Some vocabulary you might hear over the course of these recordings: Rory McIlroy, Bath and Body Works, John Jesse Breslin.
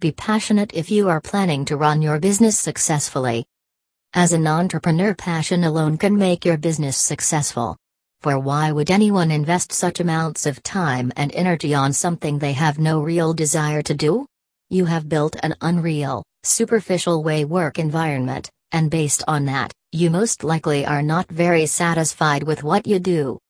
Be passionate if you are planning to run your business successfully. As an entrepreneur, passion alone can make your business successful. For why would anyone invest such amounts of time and energy on something they have no real desire to do? You have built an unreal, superficial work environment, and based on that, you most likely are not very satisfied with what you do.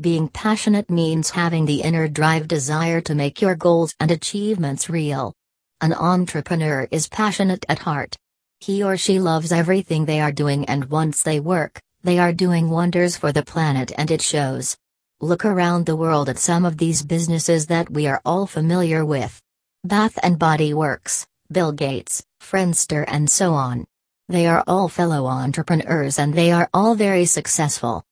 Being passionate means having the inner drive desire to make your goals and achievements real. An entrepreneur is passionate at heart. He or she loves everything they are doing, and once they work, they are doing wonders for the planet, and it shows. Look around the world at some of these businesses that we are all familiar with. Bath and Body Works, Bill Gates, Friendster, and so on. They are all fellow entrepreneurs and they are all very successful.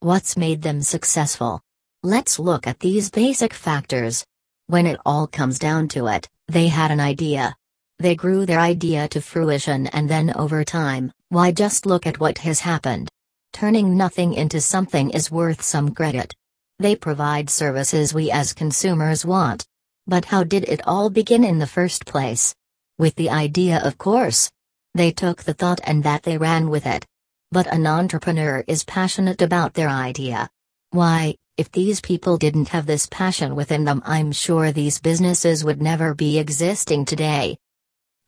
What's made them successful? Let's look at these basic factors. When it all comes down to it, they had an idea. They grew their idea to fruition, and then over time, why, just look at what has happened. Turning nothing into something is worth some credit. They provide services we as consumers want. But how did it all begin in the first place? With the idea, of course. They took the thought and that they ran with it. But an entrepreneur is passionate about their idea. Why, if these people didn't have this passion within them, I'm sure these businesses would never be existing today.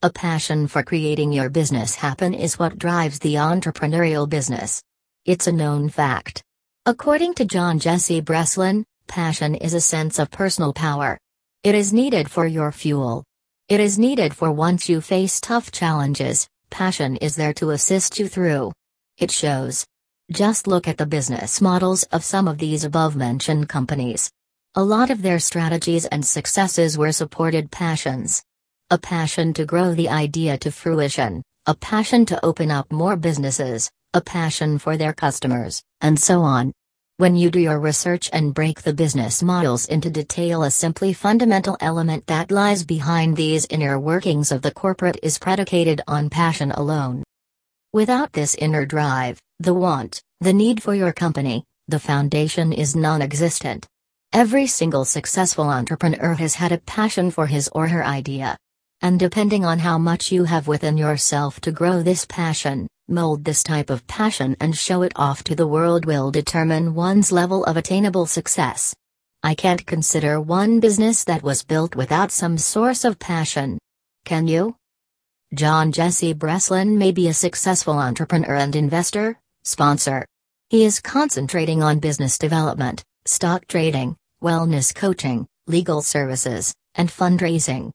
A passion for creating your business happen is what drives the entrepreneurial business. It's a known fact. According to John Jesse Breslin, passion is a sense of personal power. It is needed for your fuel. It is needed for once you face tough challenges. Passion is there to assist you through. It shows. Just look at the business models of some of these above-mentioned companies. A lot of their strategies and successes were supported passions. A passion to grow the idea to fruition, a passion to open up more businesses, a passion for their customers, and so on. When you do your research and break the business models into detail, a simply fundamental element that lies behind these inner workings of the corporate is predicated on passion alone. Without this inner drive, the want, the need for your company, the foundation is non-existent. Every single successful entrepreneur has had a passion for his or her idea. And depending on how much you have within yourself to grow this passion, mold this type of passion and show it off to the world will determine one's level of attainable success. I can't consider one business that was built without some source of passion. Can you? John Jesse Breslin may be a successful entrepreneur and investor, sponsor. He is concentrating on business development, stock trading, wellness coaching, legal services, and fundraising.